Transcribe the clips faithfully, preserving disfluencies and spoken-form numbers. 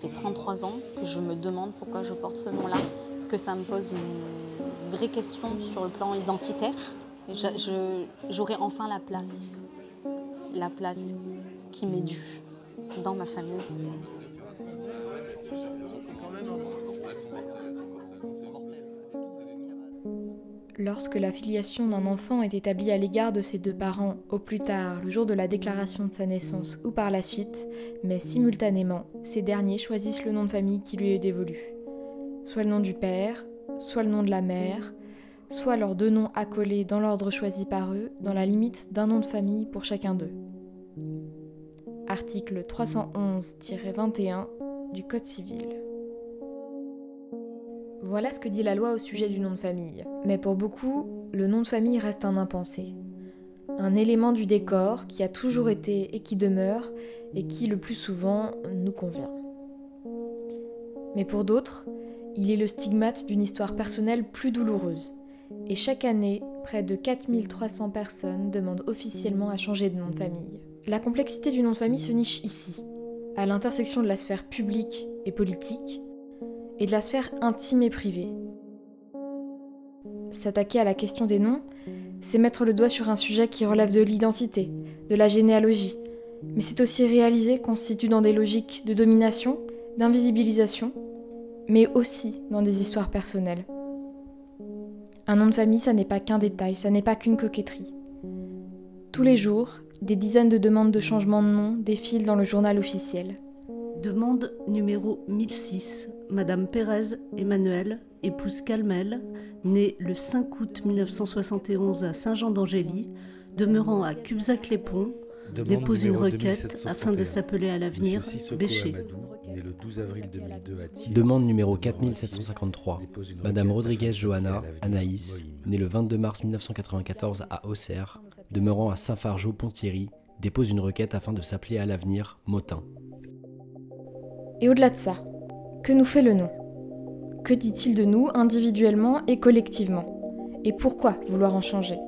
ça fait trente-trois ans que je me demande pourquoi je porte ce nom-là, que ça me pose une vraie question sur le plan identitaire. J'aurai enfin la place, la place qui m'est due dans ma famille. Lorsque la filiation d'un enfant est établie à l'égard de ses deux parents, au plus tard, le jour de la déclaration de sa naissance ou par la suite, mais simultanément, ces derniers choisissent le nom de famille qui lui est dévolu. Soit le nom du père, soit le nom de la mère, soit leurs deux noms accolés dans l'ordre choisi par eux, dans la limite d'un nom de famille pour chacun d'eux. Article trois cent onze tiret vingt et un du Code civil. Voilà ce que dit la loi au sujet du nom de famille. Mais pour beaucoup, le nom de famille reste un impensé. Un élément du décor qui a toujours été et qui demeure, et qui le plus souvent nous convient. Mais pour d'autres, il est le stigmate d'une histoire personnelle plus douloureuse. Et chaque année, près de quatre mille trois cents personnes demandent officiellement à changer de nom de famille. La complexité du nom de famille se niche ici, à l'intersection de la sphère publique et politique, et de la sphère intime et privée. S'attaquer à la question des noms, c'est mettre le doigt sur un sujet qui relève de l'identité, de la généalogie, mais c'est aussi réaliser qu'on se situe dans des logiques de domination, d'invisibilisation, mais aussi dans des histoires personnelles. Un nom de famille, ça n'est pas qu'un détail, ça n'est pas qu'une coquetterie. Tous les jours, des dizaines de demandes de changement de nom défilent dans le journal officiel. Demande numéro mille six, Madame Pérez Emmanuel, épouse Calmel, née le cinq août mille neuf cent soixante et onze à Saint-Jean-d'Angély, demeurant à Cubzac-les-Ponts, dépose une requête afin de s'appeler à l'avenir Béché. Demande numéro quatre mille sept cent cinquante-trois, Madame Rodriguez Johanna, Anaïs, née le vingt-deux mars mille neuf cent quatre-vingt-quatorze à Auxerre, demeurant à Saint-Fargeau-Pont-Thierry, dépose une requête afin de s'appeler à l'avenir Motin. Et au-delà de ça, que nous fait le nom ? Que dit-il de nous individuellement et collectivement ? Et pourquoi vouloir en changer ?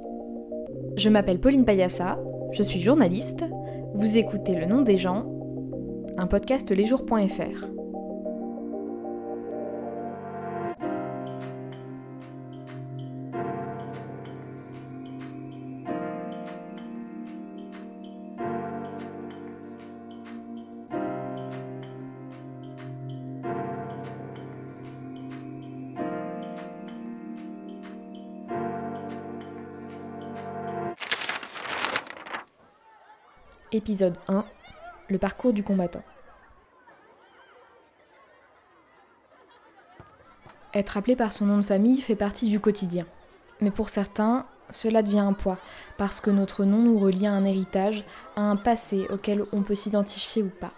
Je m'appelle Pauline Paillassa, je suis journaliste, vous écoutez Le Nom des gens, un podcast lesjours point f r. Épisode un, le parcours du combattant. Être appelé par son nom de famille fait partie du quotidien. Mais pour certains, cela devient un poids, parce que notre nom nous relie à un héritage, à un passé auquel on peut s'identifier ou pas.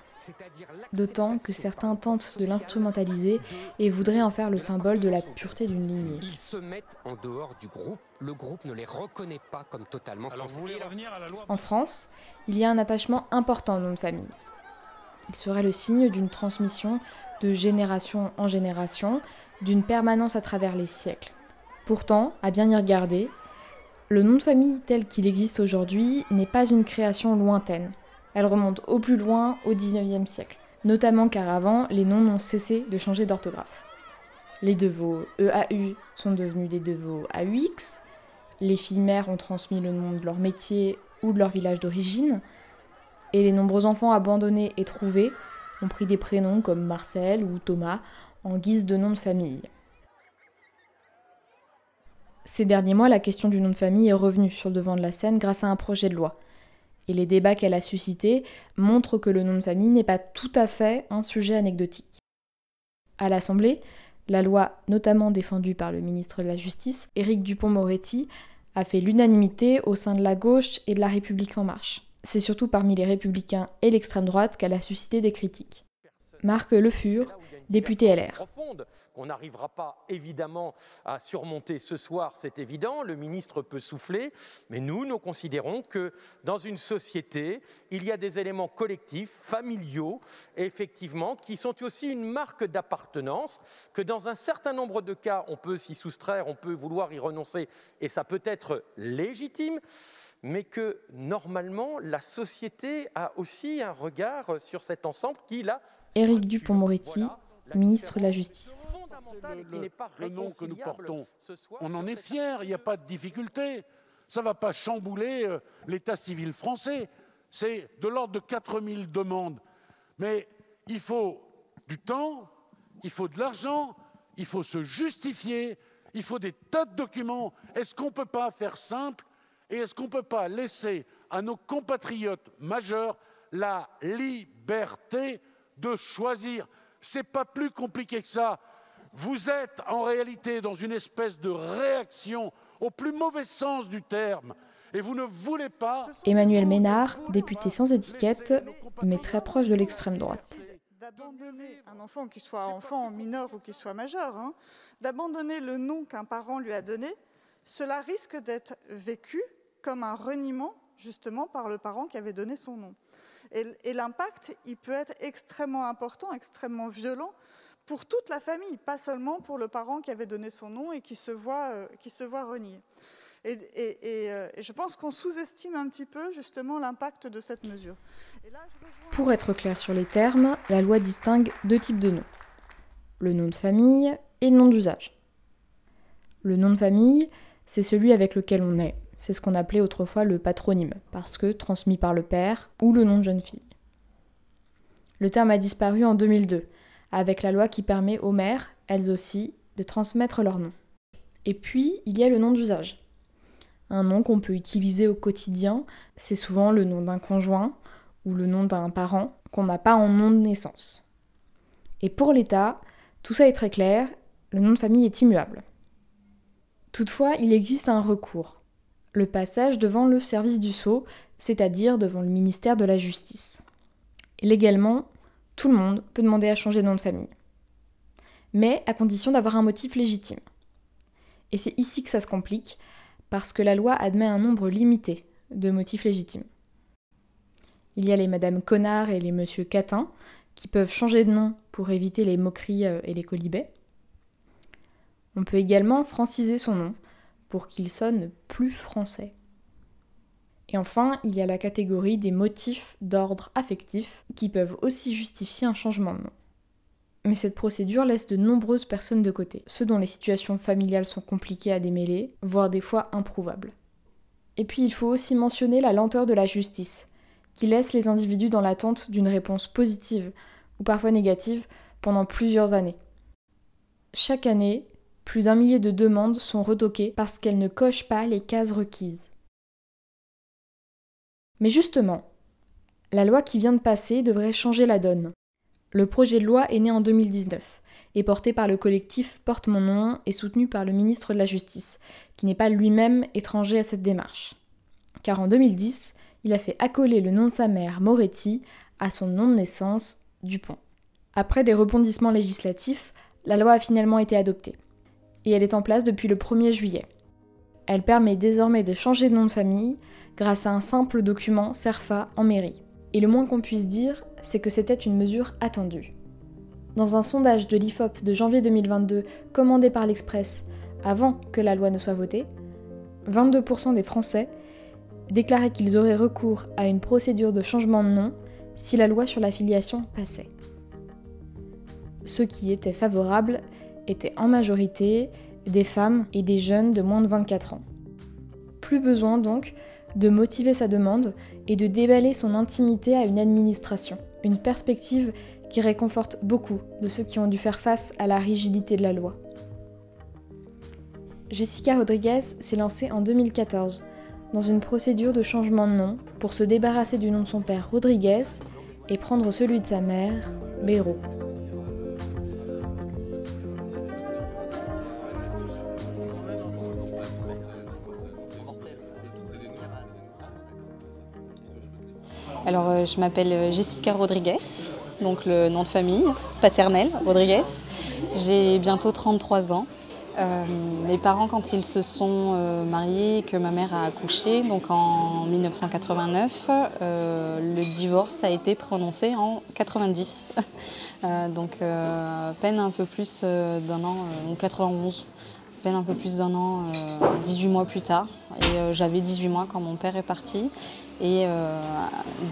D'autant que certains tentent de l'instrumentaliser et voudraient en faire le symbole de la pureté d'une lignée. Ils se mettent en dehors du groupe, le groupe ne les reconnaît pas comme totalement français. En France, il y a un attachement important au nom de famille. Il serait le signe d'une transmission de génération en génération, d'une permanence à travers les siècles. Pourtant, à bien y regarder, le nom de famille tel qu'il existe aujourd'hui n'est pas une création lointaine. Elle remonte au plus loin, au dix-neuvième siècle, notamment car avant, les noms n'ont cessé de changer d'orthographe. Les devaux E A U sont devenus des devaux A U X, les filles mères ont transmis le nom de leur métier ou de leur village d'origine, et les nombreux enfants abandonnés et trouvés ont pris des prénoms comme Marcel ou Thomas en guise de nom de famille. Ces derniers mois, la question du nom de famille est revenue sur le devant de la scène grâce à un projet de loi. Et les débats qu'elle a suscités montrent que le nom de famille n'est pas tout à fait un sujet anecdotique. À l'Assemblée, la loi, notamment défendue par le ministre de la Justice, Éric Dupond-Moretti, a fait l'unanimité au sein de la gauche et de La République En Marche. C'est surtout parmi les Républicains et l'extrême droite qu'elle a suscité des critiques. Marc Le Fur, député L R. Profonde, qu'on n'arrivera pas évidemment à surmonter ce soir, c'est évident, le ministre peut souffler, mais nous, nous considérons que dans une société, il y a des éléments collectifs, familiaux, effectivement, qui sont aussi une marque d'appartenance, que dans un certain nombre de cas, on peut s'y soustraire, on peut vouloir y renoncer, et ça peut être légitime, mais que normalement, la société a aussi un regard sur cet ensemble qui, là, Éric Dupond-Moretti, ministre de la Justice. Le, le, le nom que nous portons, on en est fiers, il n'y a pas de difficulté. Ça ne va pas chambouler euh, l'état civil français. C'est de l'ordre de quatre mille demandes. Mais il faut du temps, il faut de l'argent, il faut se justifier, il faut des tas de documents. Est-ce qu'on ne peut pas faire simple et est-ce qu'on ne peut pas laisser à nos compatriotes majeurs la liberté de choisir? Ce n'est pas plus compliqué que ça. Vous êtes en réalité dans une espèce de réaction au plus mauvais sens du terme. Et vous ne voulez pas... Emmanuel Ménard, député sans étiquette, mais très proche de l'extrême droite. D'abandonner un enfant, qu'il soit enfant, mineur ou qu'il soit majeur, hein, d'abandonner le nom qu'un parent lui a donné, cela risque d'être vécu comme un reniement, justement, par le parent qui avait donné son nom. Et, et l'impact, il peut être extrêmement important, extrêmement violent, pour toute la famille, pas seulement pour le parent qui avait donné son nom et qui se voit, euh, qui se voit renier. Et, et, et, euh, et je pense qu'on sous-estime un petit peu justement l'impact de cette mesure. Et là, je rejoins... Pour être clair sur les termes, la loi distingue deux types de noms. Le nom de famille et le nom d'usage. Le nom de famille, c'est celui avec lequel on est. C'est ce qu'on appelait autrefois le patronyme, parce que transmis par le père ou le nom de jeune fille. Le terme a disparu en deux mille deux. Avec la loi qui permet aux mères, elles aussi, de transmettre leur nom. Et puis, il y a le nom d'usage. Un nom qu'on peut utiliser au quotidien, c'est souvent le nom d'un conjoint ou le nom d'un parent qu'on n'a pas en nom de naissance. Et pour l'État, tout ça est très clair, le nom de famille est immuable. Toutefois, il existe un recours, le passage devant le service du sceau, c'est-à-dire devant le ministère de la Justice. Et légalement, tout le monde peut demander à changer de nom de famille, mais à condition d'avoir un motif légitime. Et c'est ici que ça se complique, parce que la loi admet un nombre limité de motifs légitimes. Il y a les Madame Connard et les Monsieur Catin, qui peuvent changer de nom pour éviter les moqueries et les quolibets. On peut également franciser son nom, pour qu'il sonne plus français. Et enfin, il y a la catégorie des motifs d'ordre affectif qui peuvent aussi justifier un changement de nom. Mais cette procédure laisse de nombreuses personnes de côté, ceux dont les situations familiales sont compliquées à démêler, voire des fois improuvables. Et puis il faut aussi mentionner la lenteur de la justice, qui laisse les individus dans l'attente d'une réponse positive, ou parfois négative, pendant plusieurs années. Chaque année, plus d'un millier de demandes sont retoquées parce qu'elles ne cochent pas les cases requises. Mais justement, la loi qui vient de passer devrait changer la donne. Le projet de loi est né en deux mille dix-neuf et porté par le collectif Porte mon nom et soutenu par le ministre de la Justice, qui n'est pas lui-même étranger à cette démarche. Car en deux mille dix, il a fait accoler le nom de sa mère, Moretti, à son nom de naissance, Dupont. Après des rebondissements législatifs, la loi a finalement été adoptée. Et elle est en place depuis le premier juillet. Elle permet désormais de changer de nom de famille grâce à un simple document SERFA en mairie. Et le moins qu'on puisse dire, c'est que c'était une mesure attendue. Dans un sondage de l'I F O P de janvier deux mille vingt-deux commandé par l'Express avant que la loi ne soit votée, vingt-deux pour cent des Français déclaraient qu'ils auraient recours à une procédure de changement de nom si la loi sur l'affiliation passait. Ceux qui étaient favorables étaient en majorité des femmes et des jeunes de moins de vingt-quatre ans. Plus besoin donc de motiver sa demande et de déballer son intimité à une administration, une perspective qui réconforte beaucoup de ceux qui ont dû faire face à la rigidité de la loi. Jessica Rodriguez s'est lancée en deux mille quatorze dans une procédure de changement de nom pour se débarrasser du nom de son père Rodriguez et prendre celui de sa mère, Béraud. Alors, je m'appelle Jessica Rodriguez, donc le nom de famille paternel Rodriguez. J'ai bientôt trente-trois ans. Euh, mes parents, quand ils se sont euh, mariés et que ma mère a accouché, donc en dix-neuf cent quatre-vingt-neuf, euh, le divorce a été prononcé en quatre-vingt-dix. Euh, donc, euh, peine un peu plus euh, d'un an, en euh, quatre-vingt-onze, peine un peu plus d'un an, euh, dix-huit mois plus tard. Et euh, j'avais dix-huit mois quand mon père est parti. Et euh,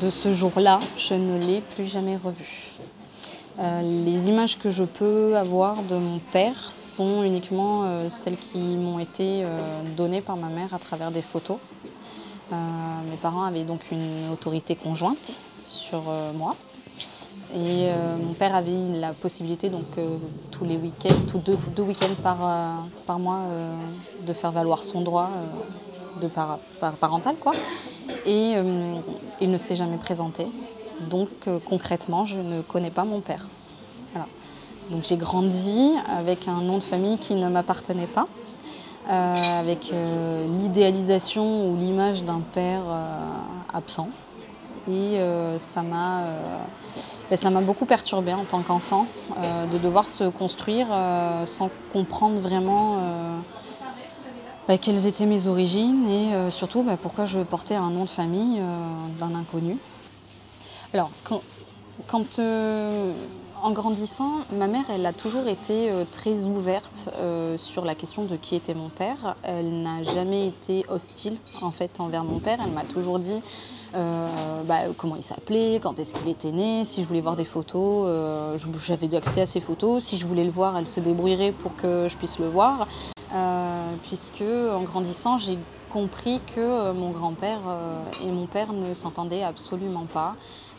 de ce jour-là, je ne l'ai plus jamais revu. Euh, les images que je peux avoir de mon père sont uniquement euh, celles qui m'ont été euh, données par ma mère à travers des photos. Euh, mes parents avaient donc une autorité conjointe sur euh, moi. Et euh, mon père avait la possibilité, donc euh, tous les week-ends, tous deux, deux week-ends par, euh, par mois, euh, de faire valoir son droit euh, de par, par, parental, quoi. Et euh, il ne s'est jamais présenté. Donc euh, concrètement, je ne connais pas mon père. Voilà. Donc j'ai grandi avec un nom de famille qui ne m'appartenait pas, euh, avec euh, l'idéalisation ou l'image d'un père euh, absent. Et euh, ça m'a euh, ben, ça m'a beaucoup perturbée en tant qu'enfant, euh, de devoir se construire euh, sans comprendre vraiment euh, ben, quelles étaient mes origines et euh, surtout ben, pourquoi je portais un nom de famille euh, d'un inconnu. Alors, quand, quand euh, en grandissant, ma mère, elle a toujours été euh, très ouverte euh, sur la question de qui était mon père. Elle n'a jamais été hostile, en fait, envers mon père. Elle m'a toujours dit euh, bah, comment il s'appelait, quand est-ce qu'il était né, si je voulais voir des photos, euh, j'avais accès à ses photos. Si je voulais le voir, elle se débrouillerait pour que je puisse le voir. Euh, puisque, en grandissant, j'ai compris que euh, mon grand-père euh, et mon père ne s'entendaient absolument pas.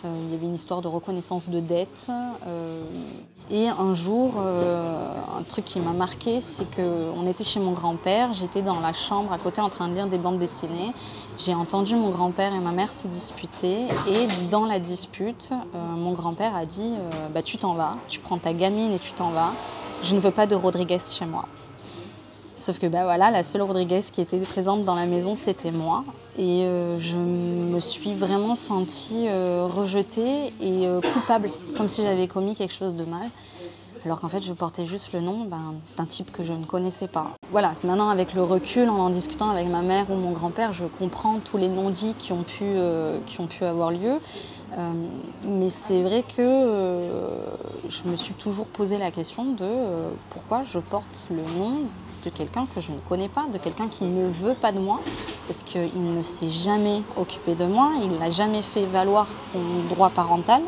Euh, il y avait une histoire de reconnaissance de dette. Euh, et un jour, euh, un truc qui m'a marqué, c'est qu'on était chez mon grand-père, j'étais dans la chambre à côté en train de lire des bandes dessinées. J'ai entendu mon grand-père et ma mère se disputer. Et dans la dispute, euh, mon grand-père a dit euh, bah, tu t'en vas, tu prends ta gamine et tu t'en vas. Je ne veux pas de Rodriguez chez moi. Sauf que bah voilà, la seule Rodriguez qui était présente dans la maison, c'était moi. Et euh, je me suis vraiment sentie euh, rejetée et euh, coupable, comme si j'avais commis quelque chose de mal. Alors qu'en fait, je portais juste le nom ben, d'un type que je ne connaissais pas. Voilà, maintenant avec le recul, en en discutant avec ma mère ou mon grand-père, je comprends tous les non-dits qui ont pu, euh, qui ont pu avoir lieu. Euh, mais c'est vrai que euh, je me suis toujours posé la question de euh, pourquoi je porte le nom de quelqu'un que je ne connais pas, de quelqu'un qui ne veut pas de moi, parce qu'il ne s'est jamais occupé de moi, il n'a jamais fait valoir son droit parental,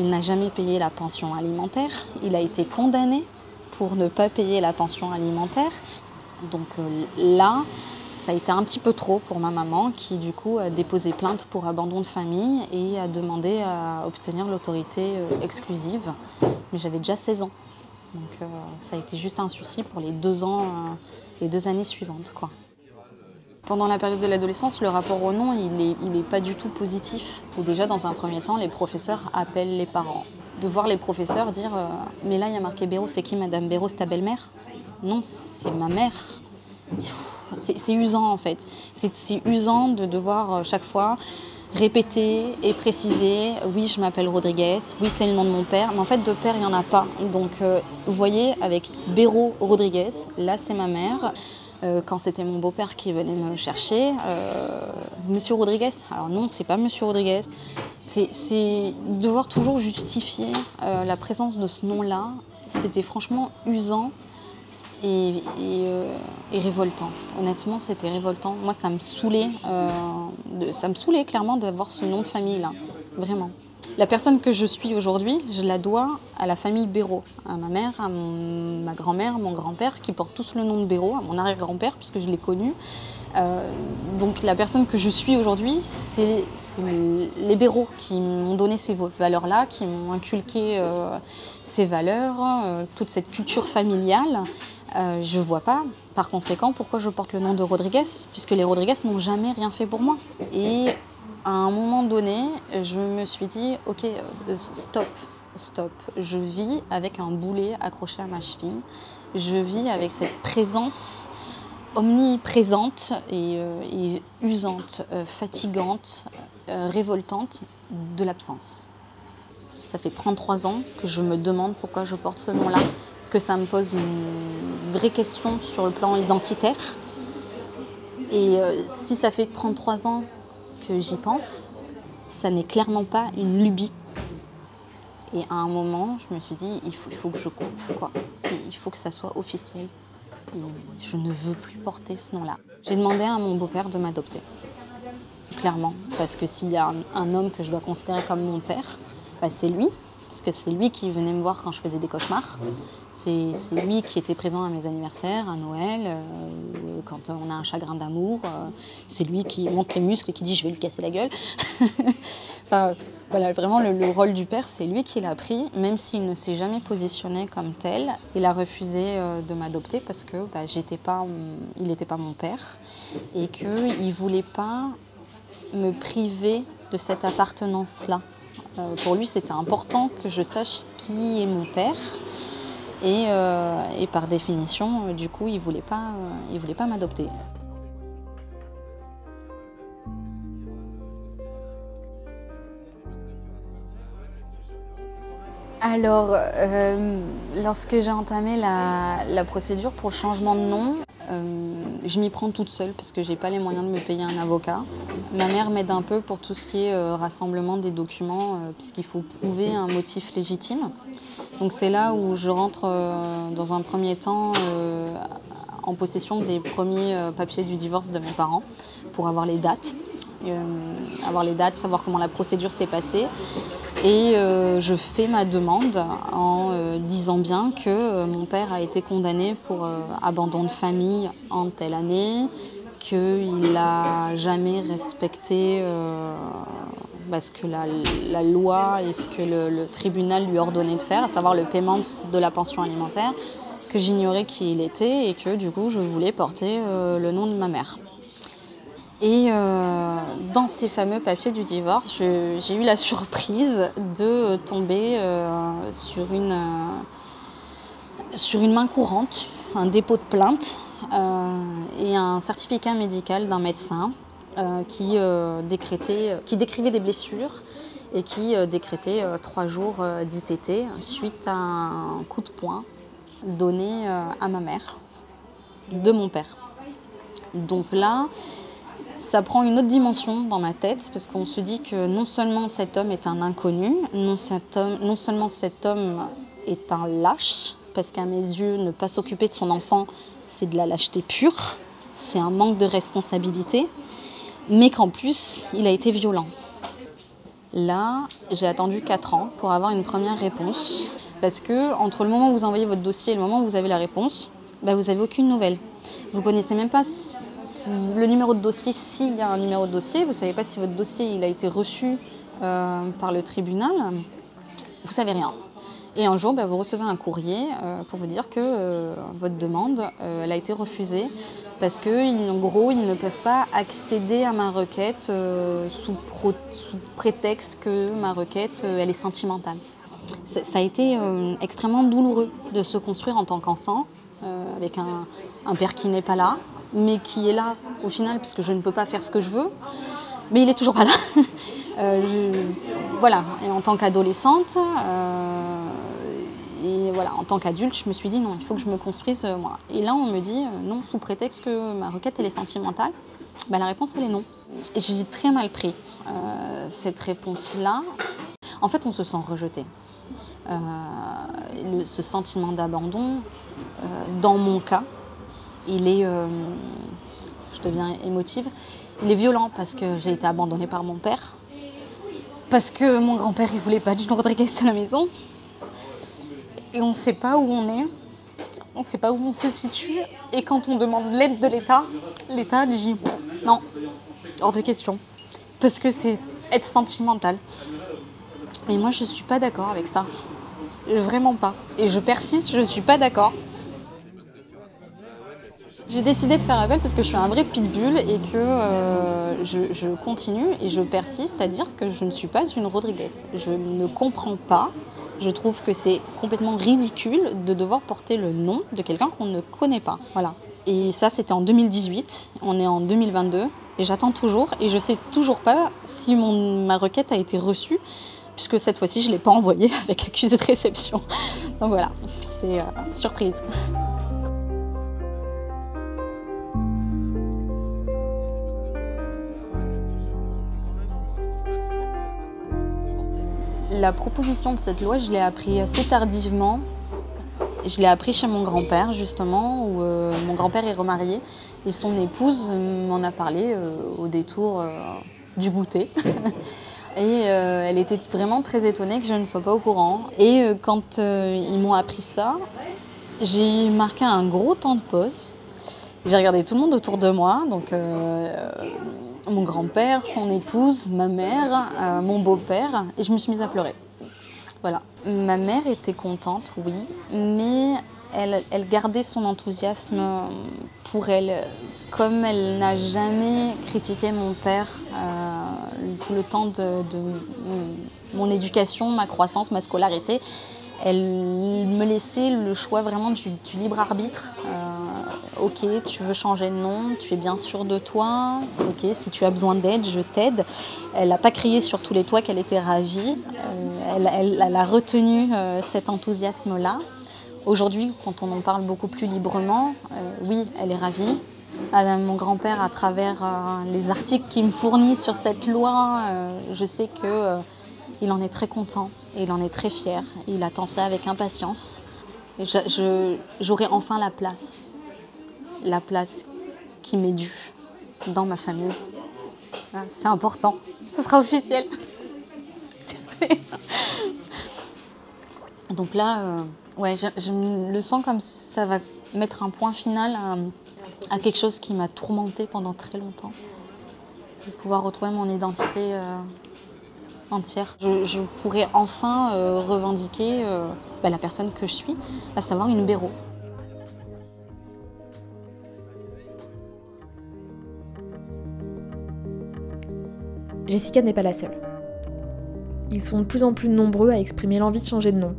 il n'a jamais payé la pension alimentaire, il a été condamné pour ne pas payer la pension alimentaire. Donc euh, là, ça a été un petit peu trop pour ma maman qui, du coup, a déposé plainte pour abandon de famille et a demandé à obtenir l'autorité exclusive. Mais j'avais déjà seize ans. Donc euh, ça a été juste un souci pour les deux ans, euh, les deux années suivantes, quoi. Pendant la période de l'adolescence, le rapport au nom, il est, il est pas du tout positif. Ou déjà, dans un premier temps, les professeurs appellent les parents. De voir les professeurs dire euh, « Mais là, il y a marqué Béraud, c'est qui Madame Béraud, c'est ta belle-mère » Non, c'est ma mère. C'est usant en fait, c'est usant de devoir chaque fois répéter et préciser « oui, je m'appelle Rodriguez, oui, c'est le nom de mon père », mais en fait de père, il n'y en a pas. Donc euh, vous voyez, avec Béraud Rodriguez, là c'est ma mère. Euh, quand c'était mon beau-père qui venait me chercher, euh, Monsieur Rodriguez, alors non, c'est pas Monsieur Rodriguez. C'est devoir toujours justifier euh, la présence de ce nom-là, c'était franchement usant. Et, et, euh, et révoltant. Honnêtement, c'était révoltant. Moi, ça me saoulait, euh, de, ça me saoulait clairement d'avoir ce nom de famille-là, vraiment. La personne que je suis aujourd'hui, je la dois à la famille Béraud, à ma mère, à mon, ma grand-mère, mon grand-père, qui portent tous le nom de Béraud, à mon arrière-grand-père, puisque je l'ai connu. Euh, donc la personne que je suis aujourd'hui, c'est les Béraud qui m'ont donné ces valeurs-là, qui m'ont inculqué euh, ces valeurs, euh, toute cette culture familiale. Euh, je vois pas, par conséquent, pourquoi je porte le nom de Rodriguez, puisque les Rodriguez n'ont jamais rien fait pour moi. Et à un moment donné, je me suis dit, ok, stop, stop. Je vis avec un boulet accroché à ma cheville. Je vis avec cette présence omniprésente et, euh, et usante, euh, fatigante, euh, révoltante de l'absence. Ça fait trente-trois ans que je me demande pourquoi je porte ce nom-là, que ça me pose une vraie question sur le plan identitaire. Et euh, si ça fait trente-trois ans que j'y pense, ça n'est clairement pas une lubie. Et à un moment, je me suis dit, il faut, il faut que je coupe, quoi. Il faut que ça soit officiel. Et je ne veux plus porter ce nom-là. J'ai demandé à mon beau-père de m'adopter, clairement. Parce que s'il y a un, un homme que je dois considérer comme mon père, bah, c'est lui. parce que c'est lui qui venait me voir quand je faisais des cauchemars. C'est, c'est lui qui était présent à mes anniversaires, à Noël, euh, quand on a un chagrin d'amour. Euh, c'est lui qui monte les muscles et qui dit « je vais lui casser la gueule ». Enfin, voilà, vraiment, le, le rôle du père, c'est lui qui l'a pris, même s'il ne s'est jamais positionné comme tel. Il a refusé euh, de m'adopter parce que bah, j'étais pas, il n'était pas mon père et qu'il ne voulait pas me priver de cette appartenance-là. Euh, pour lui, c'était important que je sache qui est mon père. Et, euh, et par définition, euh, du coup, il ne voulait pas, euh, il voulait pas m'adopter. Alors, euh, lorsque j'ai entamé la, la procédure pour le changement de nom, euh, je m'y prends toute seule parce que je n'ai pas les moyens de me payer un avocat. Ma mère m'aide un peu pour tout ce qui est euh, rassemblement des documents, euh, puisqu'il faut prouver un motif légitime. Donc c'est là où je rentre euh, dans un premier temps euh, en possession des premiers euh, papiers du divorce de mes parents pour avoir les dates, euh, avoir les dates, savoir comment la procédure s'est passée. Et euh, je fais ma demande en euh, disant bien que euh, mon père a été condamné pour euh, abandon de famille en telle année, qu'il n'a jamais respecté euh, bah, ce que la, la loi et ce que le, le tribunal lui ordonnait de faire, à savoir le paiement de la pension alimentaire, que j'ignorais qui il était et que du coup je voulais porter euh, le nom de ma mère. Et euh, dans ces fameux papiers du divorce, je, j'ai eu la surprise de tomber euh, sur, une, euh, sur une main courante, un dépôt de plainte euh, et un certificat médical d'un médecin euh, qui, euh, décrétait, qui décrivait des blessures et qui euh, décrétait euh, trois jours euh, d'I T T suite à un coup de poing donné euh, à ma mère, de mon père. Donc là, ça prend une autre dimension dans ma tête parce qu'on se dit que non seulement cet homme est un inconnu, non, cet homme, non seulement cet homme est un lâche, parce qu'à mes yeux, ne pas s'occuper de son enfant, c'est de la lâcheté pure, c'est un manque de responsabilité, mais qu'en plus, il a été violent. Là, j'ai attendu quatre ans pour avoir une première réponse parce que entre le moment où vous envoyez votre dossier et le moment où vous avez la réponse, bah, vous n'avez aucune nouvelle. Vous ne connaissez même pas le numéro de dossier, s'il y a un numéro de dossier. Vous ne savez pas si votre dossier il a été reçu euh, par le tribunal. Vous ne savez rien. Et un jour, bah, vous recevez un courrier euh, pour vous dire que euh, votre demande euh, elle a été refusée parce qu'en gros, ils ne peuvent pas accéder à ma requête euh, sous, pro- sous prétexte que ma requête euh, elle est sentimentale. Ça, ça a été euh, extrêmement douloureux de se construire en tant qu'enfant euh, avec un, un père qui n'est pas là, mais qui est là au final parce que je ne peux pas faire ce que je veux, mais il est toujours pas là. euh, je, voilà. Et en tant qu'adolescente, euh, et voilà, en tant qu'adulte, je me suis dit non, il faut que je me construise euh, moi. Et là, on me dit euh, non, sous prétexte que ma requête elle est sentimentale. Bah, la réponse elle est non. Et j'ai très mal pris euh, cette réponse-là. En fait, on se sent rejeté. Euh, le, ce sentiment d'abandon, euh, dans mon cas, il est, euh, je deviens émotive, il est violent parce que j'ai été abandonnée par mon père, parce que mon grand-père il voulait pas du tout Rodriguez à la maison, et on ne sait pas où on est, on ne sait pas où on se situe, et quand on demande l'aide de l'État, l'État dit non, hors de question, parce que c'est être sentimental. Mais moi je suis pas d'accord avec ça, vraiment pas, et je persiste, je suis pas d'accord. J'ai décidé de faire appel parce que je suis un vrai pitbull et que euh, je, je continue et je persiste à dire que je ne suis pas une Rodriguez. Je ne comprends pas, je trouve que c'est complètement ridicule de devoir porter le nom de quelqu'un qu'on ne connaît pas. Voilà. Et ça, c'était en deux mille dix-huit, on est en deux mille vingt-deux et j'attends toujours et je sais toujours pas si mon, ma requête a été reçue puisque cette fois-ci, je l'ai pas envoyée avec accusé de réception. Donc voilà, c'est euh, surprise. La proposition de cette loi, je l'ai appris assez tardivement. Je l'ai appris chez mon grand-père, justement, où euh, mon grand-père est remarié. Et son épouse m'en a parlé euh, au détour euh, du goûter. Et euh, elle était vraiment très étonnée que je ne sois pas au courant. Et euh, quand euh, ils m'ont appris ça, j'ai marqué un gros temps de pause. J'ai regardé tout le monde autour de moi, donc euh, mon grand-père, son épouse, ma mère, euh, mon beau-père, et je me suis mise à pleurer. Voilà. Ma mère était contente, oui, mais elle, elle gardait son enthousiasme pour elle. Comme elle n'a jamais critiqué mon père euh, tout le temps de, de mon éducation, ma croissance, ma scolarité, elle me laissait le choix vraiment du, du libre arbitre. Euh, ok, tu veux changer de nom, tu es bien sûr de toi, ok, si tu as besoin d'aide, je t'aide. Elle n'a pas crié sur tous les toits qu'elle était ravie, euh, elle, elle, elle a retenu euh, cet enthousiasme-là. Aujourd'hui, quand on en parle beaucoup plus librement, euh, oui, elle est ravie. À mon grand-père, à travers euh, les articles qu'il me fournit sur cette loi, euh, je sais qu'il euh, en est très content, et il en est très fier. Il attend ça avec impatience. Et je, je, j'aurai enfin la place, la place qui m'est due dans ma famille. Voilà, c'est important, ce sera officiel. Désolée. Donc là, euh, ouais, je, je le sens comme ça va mettre un point final à... à quelque chose qui m'a tourmentée pendant très longtemps. De pouvoir retrouver mon identité euh, entière. Je, je pourrais enfin euh, revendiquer euh, bah, la personne que je suis, à savoir une Béraud. Jessica n'est pas la seule. Ils sont de plus en plus nombreux à exprimer l'envie de changer de nom.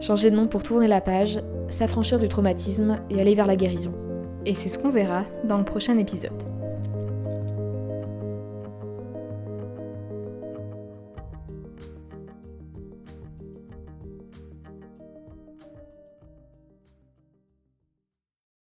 Changer de nom pour tourner la page, s'affranchir du traumatisme et aller vers la guérison. Et c'est ce qu'on verra dans le prochain épisode.